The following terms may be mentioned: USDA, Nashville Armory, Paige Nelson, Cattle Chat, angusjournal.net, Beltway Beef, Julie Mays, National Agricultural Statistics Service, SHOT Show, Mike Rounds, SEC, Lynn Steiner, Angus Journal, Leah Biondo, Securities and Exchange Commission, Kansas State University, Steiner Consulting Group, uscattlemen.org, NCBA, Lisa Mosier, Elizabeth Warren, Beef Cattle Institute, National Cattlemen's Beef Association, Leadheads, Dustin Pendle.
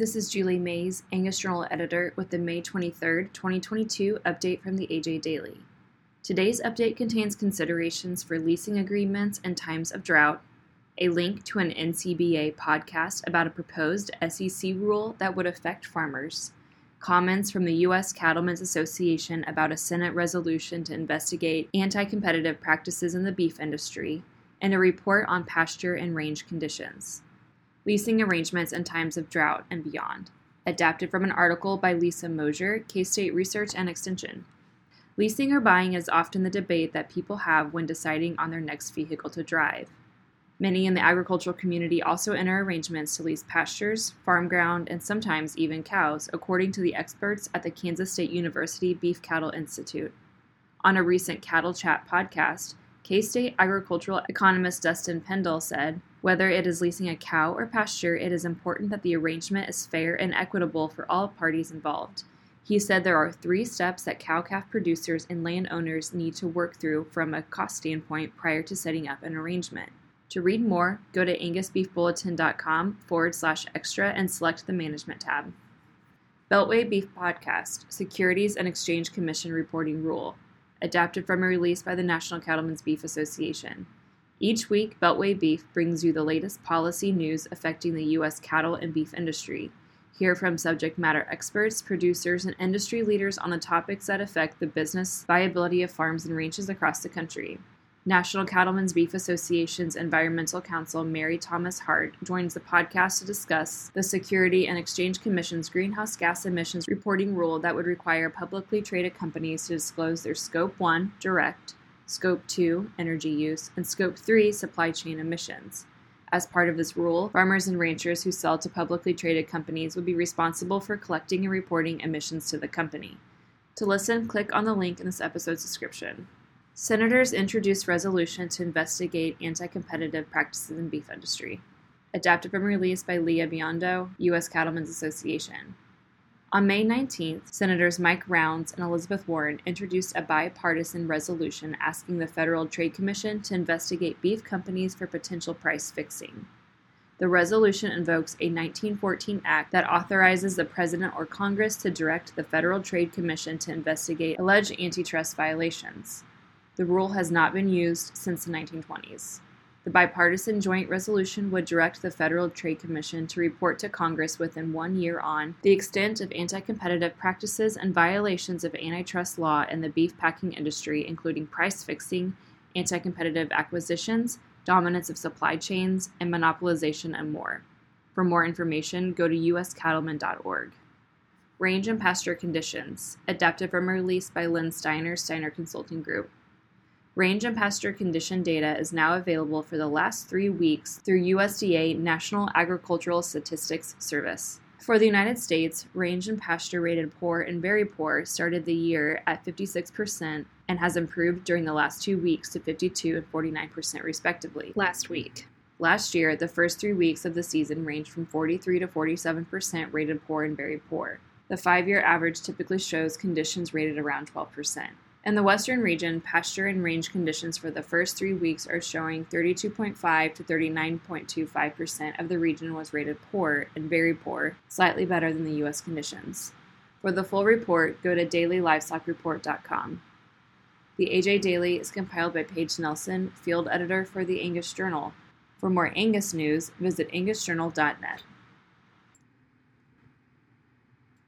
This is Julie Mays, Angus Journal editor, with the May 23, 2022 update from the AJ Daily. Today's update contains considerations for leasing agreements in times of drought, a link to an NCBA podcast about a proposed SEC rule that would affect farmers, comments from the U.S. Cattlemen's Association about a Senate resolution to investigate anti-competitive practices in the beef industry, and a report on pasture and range conditions. Leasing arrangements in times of drought and beyond, adapted from an article by Lisa Mosier, K-State Research and Extension. Leasing or buying is often the debate that people have when deciding on their next vehicle to drive. Many in the agricultural community also enter arrangements to lease pastures, farm ground, and sometimes even cows, according to the experts at the Kansas State University Beef Cattle Institute. On a recent Cattle Chat podcast, K-State agricultural economist Dustin Pendle said, "Whether it is leasing a cow or pasture, it is important that the arrangement is fair and equitable for all parties involved." He said there are three steps that cow-calf producers and landowners need to work through from a cost standpoint prior to setting up an arrangement. To read more, go to angusbeefbulletin.com/extra and select the management tab. Beltway Beef Podcast, Securities and Exchange Commission Reporting Rule, adapted from a release by the National Cattlemen's Beef Association. Each week, Beltway Beef brings you the latest policy news affecting the U.S. cattle and beef industry. Hear from subject matter experts, producers, and industry leaders on the topics that affect the business viability of farms and ranches across the country. National Cattlemen's Beef Association's Environmental Counsel Mary Thomas Hart joins the podcast to discuss the Securities and Exchange Commission's greenhouse gas emissions reporting rule that would require publicly traded companies to disclose their Scope 1, direct, Scope 2, energy use, and Scope 3, supply chain emissions. As part of this rule, farmers and ranchers who sell to publicly traded companies would be responsible for collecting and reporting emissions to the company. To listen, click on the link in this episode's description. Senators introduce resolution to investigate anti-competitive practices in beef industry. Adapted from release by Leah Biondo, U.S. Cattlemen's Association. On May 19th, Senators Mike Rounds and Elizabeth Warren introduced a bipartisan resolution asking the Federal Trade Commission to investigate beef companies for potential price fixing. The resolution invokes a 1914 act that authorizes the President or Congress to direct the Federal Trade Commission to investigate alleged antitrust violations. The rule has not been used since the 1920s. The bipartisan joint resolution would direct the Federal Trade Commission to report to Congress within 1 year on the extent of anti-competitive practices and violations of antitrust law in the beef packing industry, including price fixing, anti-competitive acquisitions, dominance of supply chains, and monopolization and more. For more information, go to uscattlemen.org. Range and pasture conditions, adapted from a release by Lynn Steiner, Steiner Consulting Group. Range and pasture condition data is now available for the last 3 weeks through USDA National Agricultural Statistics Service. For the United States, range and pasture rated poor and very poor started the year at 56% and has improved during the last 2 weeks to 52 and 49% respectively last week. Last year, the first 3 weeks of the season ranged from 43 to 47% rated poor and very poor. The five-year average typically shows conditions rated around 12%. In the western region, pasture and range conditions for the first 3 weeks are showing 32.5 to 39.25% of the region was rated poor and very poor, slightly better than the U.S. conditions. For the full report, go to dailylivestockreport.com. The AJ Daily is compiled by Paige Nelson, field editor for the Angus Journal. For more Angus news, visit angusjournal.net.